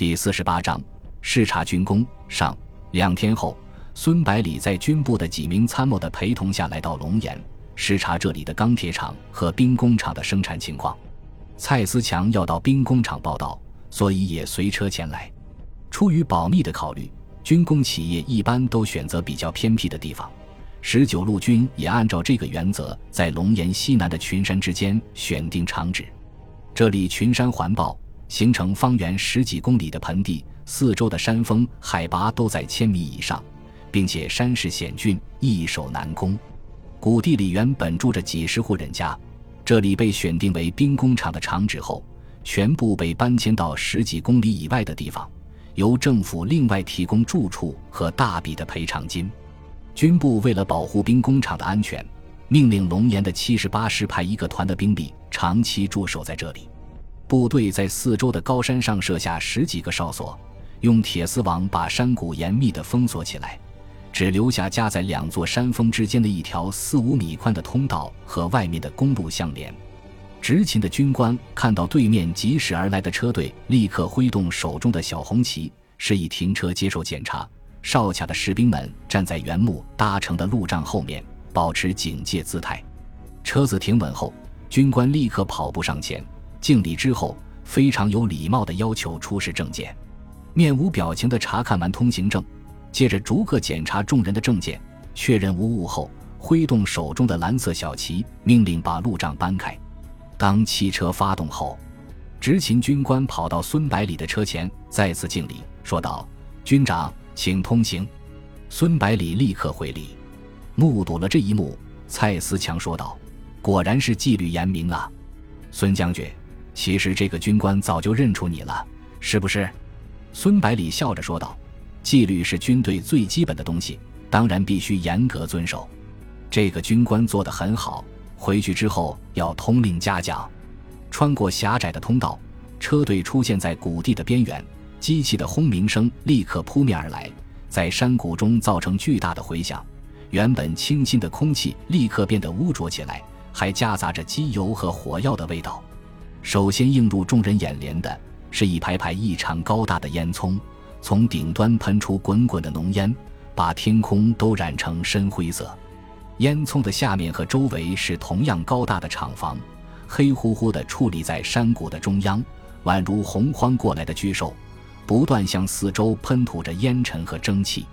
第48章视察军功上。两天后，孙百里在军部的几名参谋的陪同下来到龙岩，视察这里的钢铁厂和兵工厂的生产情况。蔡思强要到兵工厂报道，所以也随车前来。出于保密的考虑，军工企业一般都选择比较偏僻的地方，19路军也按照这个原则，在龙岩西南的群山之间选定厂址。这里群山环抱，形成方圆十几公里的盆地，四周的山峰海拔都在1000米以上，并且山势险峻，易守难攻。谷地里原本住着几十户人家，这里被选定为兵工厂的厂址后，全部被搬迁到十几公里以外的地方，由政府另外提供住处和大笔的赔偿金。军部为了保护兵工厂的安全，命令龙岩的78师派一个团的兵力长期驻守在这里。部队在四周的高山上设下十几个哨所，用铁丝网把山谷严密地封锁起来，只留下夹在两座山峰之间的一条4-5米宽的通道和外面的公路相连。执勤的军官看到对面疾驶而来的车队，立刻挥动手中的小红旗，示意停车接受检查。哨卡的士兵们站在原木搭成的路障后面，保持警戒姿态。车子停稳后，军官立刻跑步上前，敬礼之后，非常有礼貌地要求出示证件。面无表情地查看完通行证，接着逐个检查众人的证件，确认无误后，挥动手中的蓝色小旗，命令把路障搬开。当汽车发动后，执勤军官跑到孙百里的车前，再次敬礼，说道：“军长，请通行。”孙百里立刻回礼。目睹了这一幕，蔡思强说道：“果然是纪律严明啊，孙将军。其实这个军官早就认出你了，是不是？”孙百里笑着说道：“纪律是军队最基本的东西，当然必须严格遵守。这个军官做得很好，回去之后要通令嘉奖。”穿过狭窄的通道，车队出现在谷地的边缘，机器的轰鸣声立刻扑面而来，在山谷中造成巨大的回响。原本清新的空气立刻变得污浊起来，还夹杂着机油和火药的味道。首先映入众人眼帘的是一排排异常高大的烟囱，从顶端喷出滚滚的浓烟，把天空都染成深灰色。烟囱的下面和周围是同样高大的厂房，黑乎乎地矗立在山谷的中央，宛如洪荒过来的巨兽，不断向四周喷吐着烟尘和蒸汽。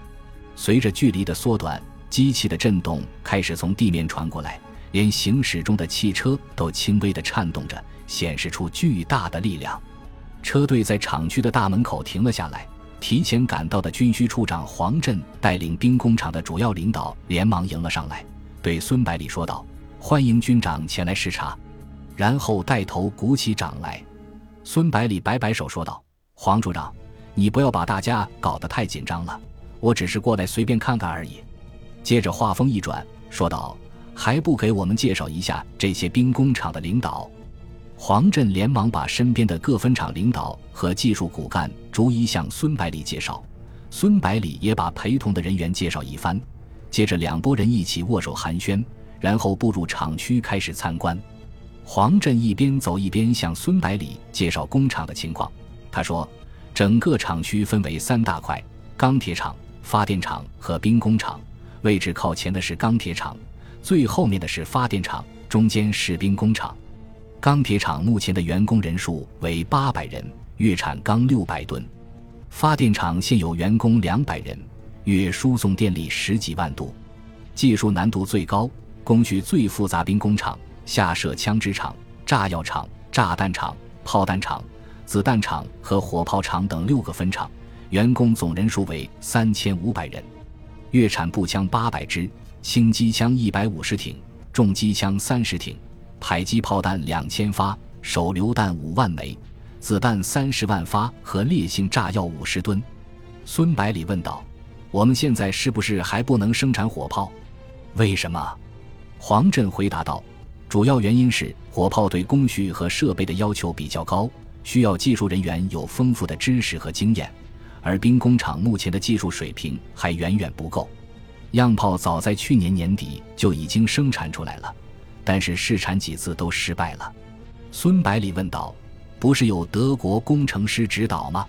随着距离的缩短，机器的震动开始从地面传过来，连行驶中的汽车都轻微地颤动着，显示出巨大的力量。车队在厂区的大门口停了下来，提前赶到的军需处长黄振带领兵工厂的主要领导连忙迎了上来，对孙百里说道：“欢迎军长前来视察。”然后带头鼓起掌来。孙百里摆摆手说道：“黄处长，你不要把大家搞得太紧张了，我只是过来随便看看而已。”接着话锋一转，说道：“还不给我们介绍一下这些兵工厂的领导？”黄振连忙把身边的各分厂领导和技术骨干逐一向孙百里介绍，孙百里也把陪同的人员介绍一番，接着两拨人一起握手寒暄，然后步入厂区开始参观。黄振一边走一边向孙百里介绍工厂的情况。他说，整个厂区分为3大块：钢铁厂、发电厂和兵工厂。位置靠前的是钢铁厂，最后面的是发电厂，中间是兵工厂。钢铁厂目前的员工人数为800人，月产钢600吨。发电厂现有员工200人，月输送电力10几万度。技术难度最高、工序最复杂兵工厂，下设枪支厂、炸药厂、炸弹厂、炮弹厂、子弹厂和火炮厂等6个分厂，员工总人数为3500人，月产步枪800支，轻机枪150挺，重机枪30挺。迫击炮弹2000发，手榴弹5万枚，子弹30万发和烈性炸药50吨。孙百里问道：“我们现在是不是还不能生产火炮？”“为什么？”黄振回答道：“主要原因是火炮对工序和设备的要求比较高，需要技术人员有丰富的知识和经验，而兵工厂目前的技术水平还远远不够。样炮早在去年年底就已经生产出来了，但是试产几次都失败了。”孙百里问道：“不是有德国工程师指导吗？”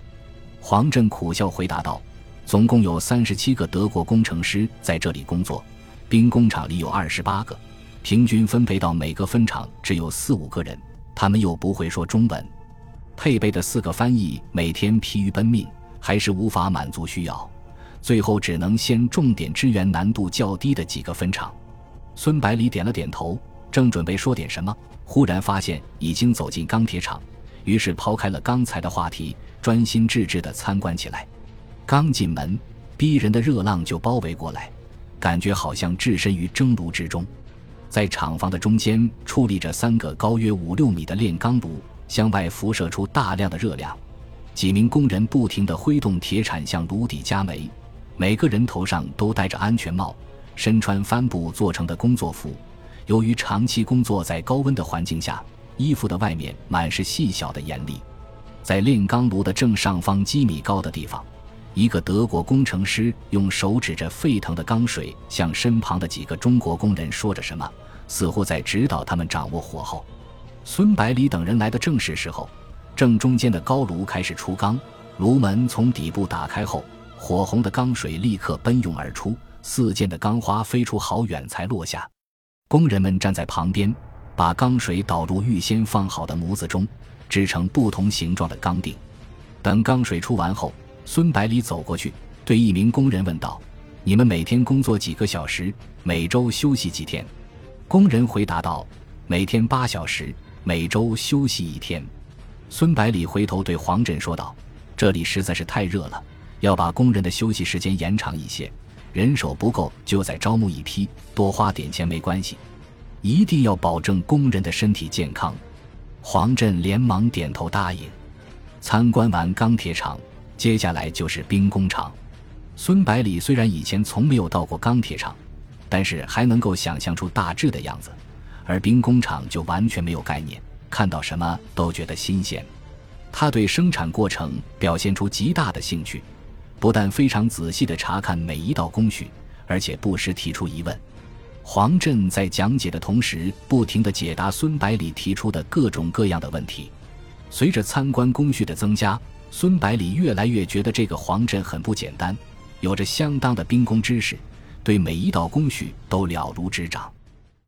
黄镇苦笑回答道，总共有37个德国工程师在这里工作，兵工厂里有28个，平均分配到每个分厂只有4-5个人，他们又不会说中文，配备的4个翻译每天疲于奔命，还是无法满足需要，最后只能先重点支援难度较低的几个分厂。孙百里点了点头，正准备说点什么，忽然发现已经走进钢铁厂，于是抛开了刚才的话题，专心致志地参观起来。刚进门，逼人的热浪就包围过来，感觉好像置身于蒸炉之中。在厂房的中间矗立着3个高约5-6米的炼钢炉，向外辐射出大量的热量。几名工人不停地挥动铁铲向炉底加煤，每个人头上都戴着安全帽，身穿帆布做成的工作服。由于长期工作在高温的环境下，衣服的外面满是细小的盐粒。在炼钢炉的正上方几米高的地方，一个德国工程师用手指着沸腾的钢水，向身旁的几个中国工人说着什么，似乎在指导他们掌握火候。孙百里等人来的正是时候，正中间的高炉开始出钢，炉门从底部打开后，火红的钢水立刻奔涌而出，4件的钢花飞出好远才落下。工人们站在旁边，把钢水倒入预先放好的模子中，制成不同形状的钢锭。等钢水出完后，孙百里走过去，对一名工人问道，你们每天工作几个小时，每周休息几天？工人回答道，每天8小时，每周休息1天。孙百里回头对黄振说道，这里实在是太热了，要把工人的休息时间延长一些，人手不够就再招募一批，多花点钱没关系，一定要保证工人的身体健康。黄振连忙点头答应。参观完钢铁厂，接下来就是兵工厂。孙百里虽然以前从没有到过钢铁厂，但是还能够想象出大致的样子，而兵工厂就完全没有概念，看到什么都觉得新鲜。他对生产过程表现出极大的兴趣，不但非常仔细地查看每一道工序，而且不时提出疑问。黄振在讲解的同时，不停地解答孙百里提出的各种各样的问题。随着参观工序的增加，孙百里越来越觉得这个黄镇很不简单，有着相当的兵工知识，对每一道工序都了如指掌。